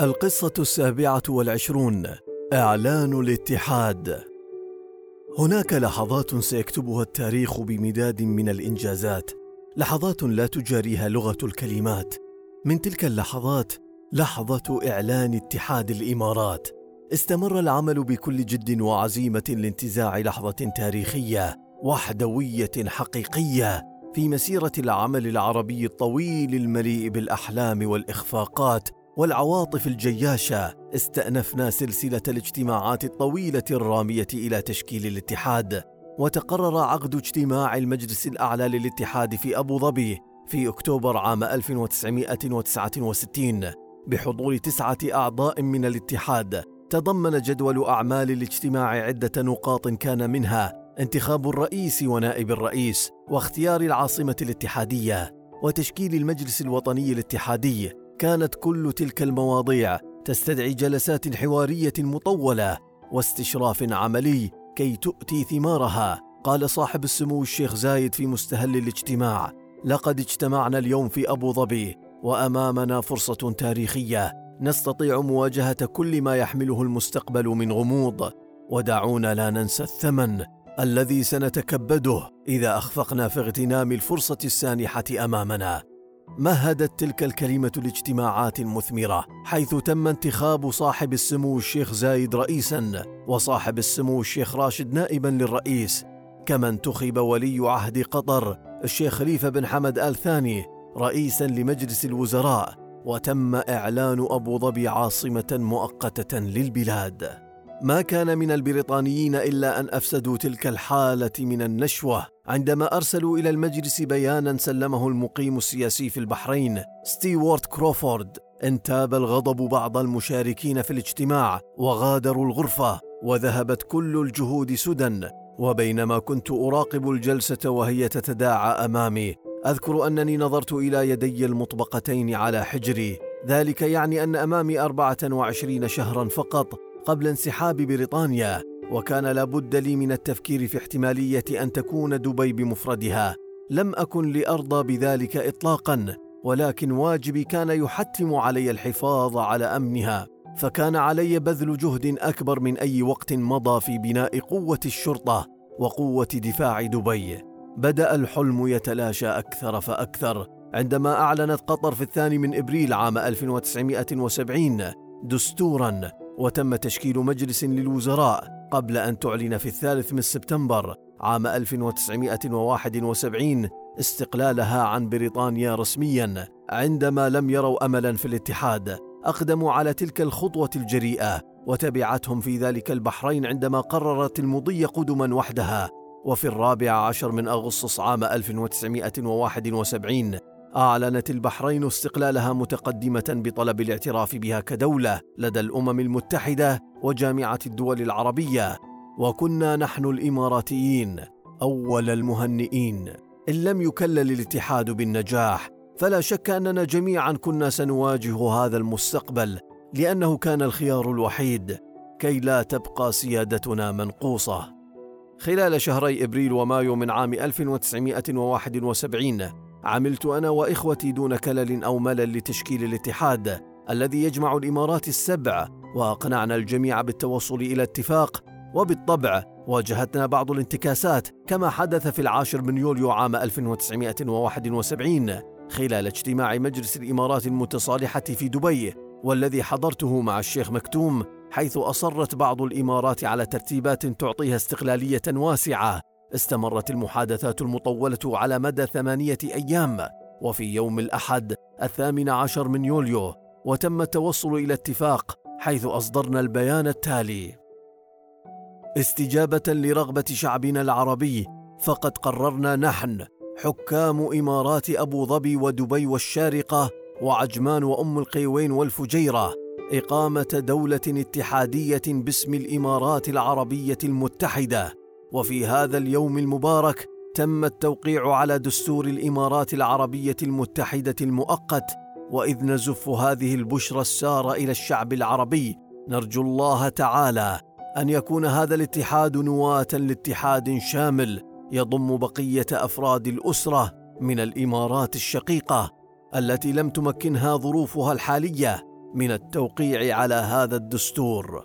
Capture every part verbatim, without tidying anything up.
القصة السابعة والعشرون: إعلان الاتحاد. هناك لحظات سيكتبها التاريخ بمداد من الإنجازات، لحظات لا تجاريها لغة الكلمات. من تلك اللحظات لحظة إعلان اتحاد الإمارات. استمر العمل بكل جد وعزيمة لانتزاع لحظة تاريخية وحدوية حقيقية في مسيرة العمل العربي الطويل المليء بالأحلام والإخفاقات والعواطف الجياشة. استأنفنا سلسلة الاجتماعات الطويلة الرامية إلى تشكيل الاتحاد، وتقرر عقد اجتماع المجلس الأعلى للاتحاد في أبوظبي في أكتوبر عام ألف وتسعمائة وتسعة وستين بحضور تسعة أعضاء من الاتحاد. تضمن جدول أعمال الاجتماع عدة نقاط كان منها انتخاب الرئيس ونائب الرئيس، واختيار العاصمة الاتحادية، وتشكيل المجلس الوطني الاتحادي. كانت كل تلك المواضيع تستدعي جلسات حوارية مطولة واستشراف عملي كي تؤتي ثمارها. قال صاحب السمو الشيخ زايد في مستهل الاجتماع: لقد اجتمعنا اليوم في أبوظبي، وأمامنا فرصة تاريخية نستطيع مواجهة كل ما يحمله المستقبل من غموض، ودعونا لا ننسى الثمن الذي سنتكبده إذا أخفقنا في اغتنام الفرصة السانحة أمامنا. مهدت تلك الكلمة الاجتماعات المثمرة، حيث تم انتخاب صاحب السمو الشيخ زايد رئيساً، وصاحب السمو الشيخ راشد نائباً للرئيس، كما انتخب ولي عهد قطر الشيخ خليفة بن حمد الثاني رئيساً لمجلس الوزراء، وتم إعلان أبوظبي عاصمة مؤقتة للبلاد. ما كان من البريطانيين إلا أن أفسدوا تلك الحالة من النشوة عندما أرسلوا إلى المجلس بياناً سلمه المقيم السياسي في البحرين ستيوارت كروفورد. انتاب الغضب بعض المشاركين في الاجتماع وغادروا الغرفة، وذهبت كل الجهود سدى. وبينما كنت أراقب الجلسة وهي تتداعى أمامي، أذكر أنني نظرت إلى يدي المطبقتين على حجري. ذلك يعني أن أمامي أربعة وعشرين شهراً فقط قبل انسحاب بريطانيا، وكان لابد لي من التفكير في احتمالية أن تكون دبي بمفردها. لم أكن لأرضى بذلك إطلاقاً، ولكن واجبي كان يحتم علي الحفاظ على أمنها، فكان علي بذل جهد أكبر من أي وقت مضى في بناء قوة الشرطة وقوة دفاع دبي. بدأ الحلم يتلاشى أكثر فأكثر عندما أعلنت قطر في الثاني من إبريل عام ألف وتسعمائة وسبعين دستوراً، وتم تشكيل مجلس للوزراء قبل أن تعلن في الثالث من سبتمبر عام ألف وتسعمائة وواحد وسبعين استقلالها عن بريطانيا رسمياً. عندما لم يروا أملاً في الاتحاد، أقدموا على تلك الخطوة الجريئة، وتبعتهم في ذلك البحرين عندما قررت المضي قدماً وحدها. وفي الرابع عشر من أغسطس عام ألف وتسعمائة وواحد وسبعين أعلنت البحرين استقلالها متقدمة بطلب الاعتراف بها كدولة لدى الأمم المتحدة وجامعة الدول العربية. وكنا نحن الإماراتيين أول المهنئين. إن لم يكلل الاتحاد بالنجاح، فلا شك أننا جميعا كنا سنواجه هذا المستقبل، لأنه كان الخيار الوحيد كي لا تبقى سيادتنا منقوصة. خلال شهري إبريل ومايو من عام ألف وتسعمائة وواحد وسبعين عملت أنا وإخوتي دون كلل أو ملل لتشكيل الاتحاد الذي يجمع الإمارات السبع، وأقنعنا الجميع بالتوصل إلى اتفاق. وبالطبع واجهتنا بعض الانتكاسات، كما حدث في العاشر من يوليو عام ألف وتسعمائة وواحد وسبعين خلال اجتماع مجلس الإمارات المتصالحة في دبي، والذي حضرته مع الشيخ مكتوم، حيث أصرت بعض الإمارات على ترتيبات تعطيها استقلالية واسعة. استمرت المحادثات المطولة على مدى ثمانية أيام، وفي يوم الأحد الثامن عشر من يوليو وتم التوصل إلى اتفاق، حيث أصدرنا البيان التالي: استجابة لرغبة شعبنا العربي، فقد قررنا نحن حكام إمارات أبوظبي ودبي والشارقة وعجمان وأم القيوين والفجيرة إقامة دولة اتحادية باسم الإمارات العربية المتحدة. وفي هذا اليوم المبارك تم التوقيع على دستور الإمارات العربية المتحدة المؤقت. وإذ نزف هذه البشرى السارة إلى الشعب العربي، نرجو الله تعالى أن يكون هذا الاتحاد نواة لاتحاد شامل يضم بقية أفراد الأسرة من الإمارات الشقيقة التي لم تمكنها ظروفها الحالية من التوقيع على هذا الدستور.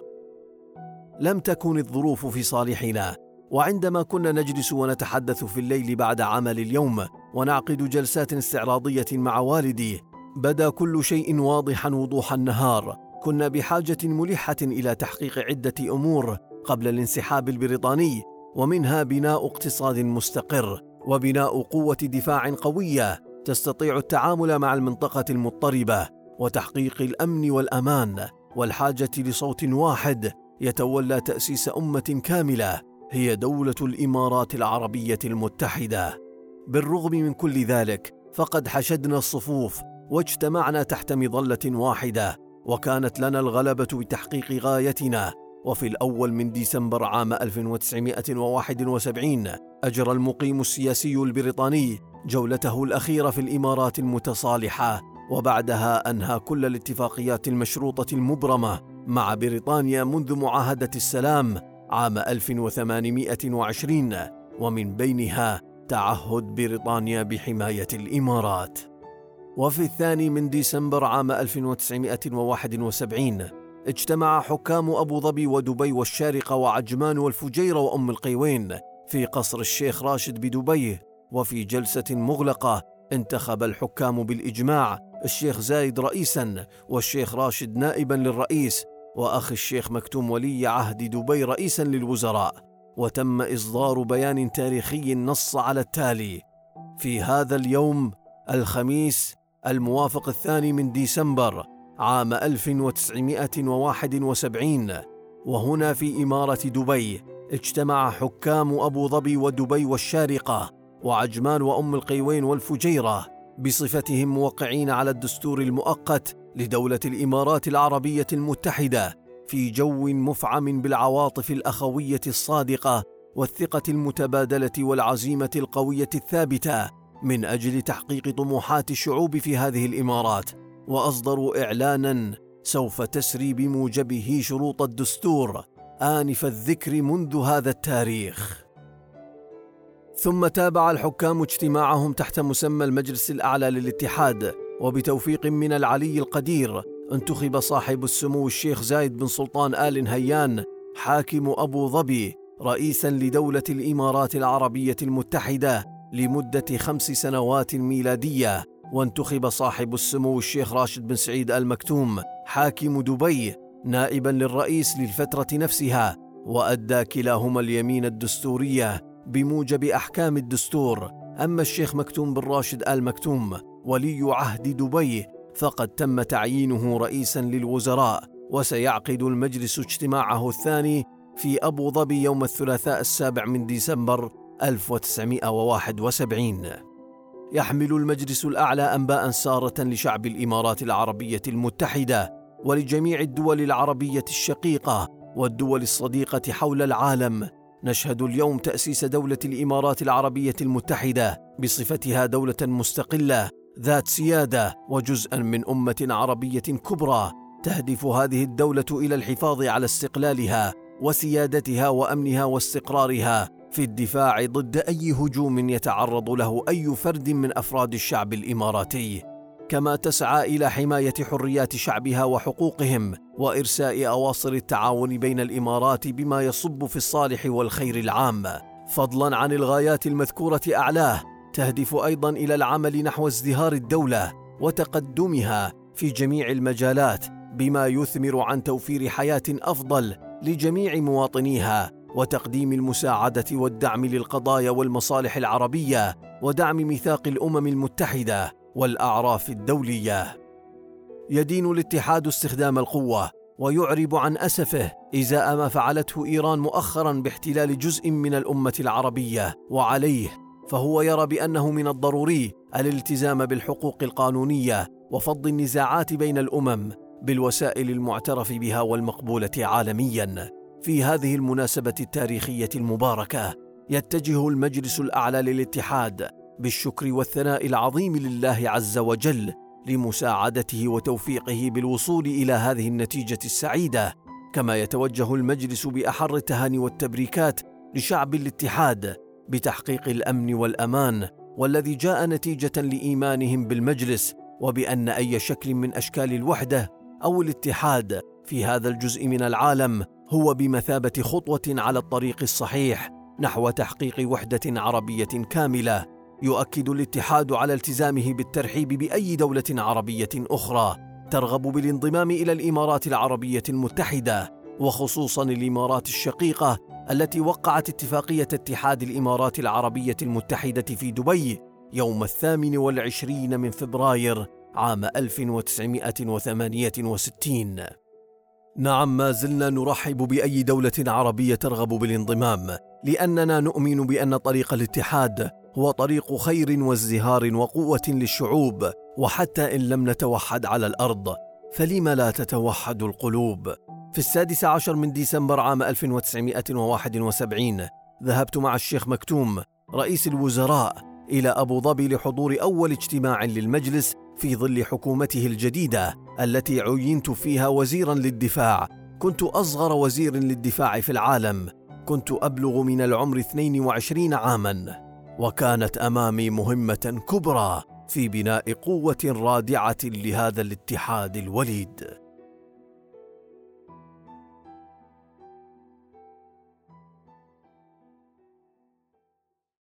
لم تكن الظروف في صالحنا، وعندما كنا نجلس ونتحدث في الليل بعد عمل اليوم ونعقد جلسات استعراضية مع والدي، بدا كل شيء واضحا وضوح النهار. كنا بحاجة ملحة إلى تحقيق عدة أمور قبل الانسحاب البريطاني، ومنها بناء اقتصاد مستقر وبناء قوة دفاع قوية تستطيع التعامل مع المنطقة المضطربة، وتحقيق الأمن والأمان، والحاجة لصوت واحد يتولى تأسيس أمة كاملة هي دولة الإمارات العربية المتحدة. بالرغم من كل ذلك، فقد حشدنا الصفوف واجتمعنا تحت مظلة واحدة، وكانت لنا الغلبة بتحقيق غايتنا. وفي الأول من ديسمبر عام ألف وتسعمائة وواحد وسبعين أجرى المقيم السياسي البريطاني جولته الأخيرة في الإمارات المتصالحة، وبعدها أنهى كل الاتفاقيات المشروطة المبرمة مع بريطانيا منذ معاهدة السلام عام ألف وثمانمائة وعشرين، ومن بينها تعهد بريطانيا بحماية الإمارات. وفي الثاني من ديسمبر عام ألف وتسعمائة وواحد وسبعين اجتمع حكام أبو ظبي ودبي والشارقة وعجمان والفجيرة وأم القيوين في قصر الشيخ راشد بدبي، وفي جلسة مغلقة انتخب الحكام بالإجماع الشيخ زايد رئيساً والشيخ راشد نائباً للرئيس، وأخي الشيخ مكتوم ولي عهد دبي رئيساً للوزراء. وتم إصدار بيان تاريخي نص على التالي: في هذا اليوم الخميس الموافق الثاني من ديسمبر عام ألف وتسعمائة وواحد وسبعين، وهنا في إمارة دبي اجتمع حكام أبو ظبي ودبي والشارقة وعجمان وأم القيوين والفجيرة بصفتهم موقعين على الدستور المؤقت لدولة الإمارات العربية المتحدة، في جو مفعم بالعواطف الأخوية الصادقة والثقة المتبادلة والعزيمة القوية الثابتة من أجل تحقيق طموحات الشعوب في هذه الإمارات. وأصدروا إعلاناً سوف تسري بموجبه شروط الدستور آنف الذكر منذ هذا التاريخ. ثم تابع الحكام اجتماعهم تحت مسمى المجلس الأعلى للاتحاد، وبتوفيق من العلي القدير انتخب صاحب السمو الشيخ زايد بن سلطان آل نهيان حاكم أبو ظبي رئيساً لدولة الإمارات العربية المتحدة لمدة خمس سنوات ميلادية، وانتخب صاحب السمو الشيخ راشد بن سعيد آل مكتوم حاكم دبي نائباً للرئيس للفترة نفسها، وأدى كلاهما اليمين الدستورية بموجب أحكام الدستور. أما الشيخ مكتوم بن راشد آل مكتوم ولي عهد دبي فقد تم تعيينه رئيساً للوزراء، وسيعقد المجلس اجتماعه الثاني في أبو ظبي يوم الثلاثاء السابع من ديسمبر ألف وتسعمائة وواحد وسبعين. يحمل المجلس الأعلى أنباء سارة لشعب الإمارات العربية المتحدة ولجميع الدول العربية الشقيقة والدول الصديقة حول العالم. نشهد اليوم تأسيس دولة الإمارات العربية المتحدة بصفتها دولة مستقلة ذات سيادة وجزءاً من أمة عربية كبرى، تهدف هذه الدولة إلى الحفاظ على استقلالها وسيادتها وأمنها واستقرارها في الدفاع ضد أي هجوم يتعرض له أي فرد من أفراد الشعب الإماراتي، كما تسعى إلى حماية حريات شعبها وحقوقهم وإرساء أواصر التعاون بين الإمارات بما يصب في الصالح والخير العام. فضلاً عن الغايات المذكورة أعلاه، تهدف أيضاً إلى العمل نحو ازدهار الدولة وتقدمها في جميع المجالات بما يثمر عن توفير حياة أفضل لجميع مواطنيها، وتقديم المساعدة والدعم للقضايا والمصالح العربية، ودعم ميثاق الأمم المتحدة والأعراف الدولية. يدين الاتحاد استخدام القوة ويعرب عن أسفه إزاء ما فعلته إيران مؤخراً باحتلال جزء من الأمة العربية، وعليه فهو يرى بأنه من الضروري الالتزام بالحقوق القانونية وفض النزاعات بين الأمم بالوسائل المعترف بها والمقبولة عالمياً. في هذه المناسبة التاريخية المباركة يتجه المجلس الأعلى للاتحاد بالشكر والثناء العظيم لله عز وجل لمساعدته وتوفيقه بالوصول إلى هذه النتيجة السعيدة، كما يتوجه المجلس بأحر التهاني والتبريكات لشعب الاتحاد بتحقيق الأمن والأمان، والذي جاء نتيجة لإيمانهم بالمجلس وبأن أي شكل من أشكال الوحدة أو الاتحاد في هذا الجزء من العالم هو بمثابة خطوة على الطريق الصحيح نحو تحقيق وحدة عربية كاملة. يؤكد الاتحاد على التزامه بالترحيب بأي دولة عربية أخرى ترغب بالانضمام إلى الإمارات العربية المتحدة، وخصوصاً الإمارات الشقيقة التي وقعت اتفاقية اتحاد الإمارات العربية المتحدة في دبي يوم الثامن والعشرين من فبراير عام ألف وتسعمائة وثمانية وستين. نعم، ما زلنا نرحب بأي دولة عربية ترغب بالانضمام، لأننا نؤمن بأن طريق الاتحاد هو طريق خير وازدهار وقوة للشعوب، وحتى إن لم نتوحد على الأرض فلم لا تتوحد القلوب. في السادس عشر من ديسمبر عام ألف وتسعمائة وواحد وسبعين ذهبت مع الشيخ مكتوم رئيس الوزراء إلى أبو ظبي لحضور أول اجتماع للمجلس في ظل حكومته الجديدة التي عينت فيها وزيراً للدفاع. كنت أصغر وزير للدفاع في العالم، كنت أبلغ من العمر اثنين وعشرين عاماً، وكانت أمامي مهمة كبرى في بناء قوة رادعة لهذا الاتحاد الوليد.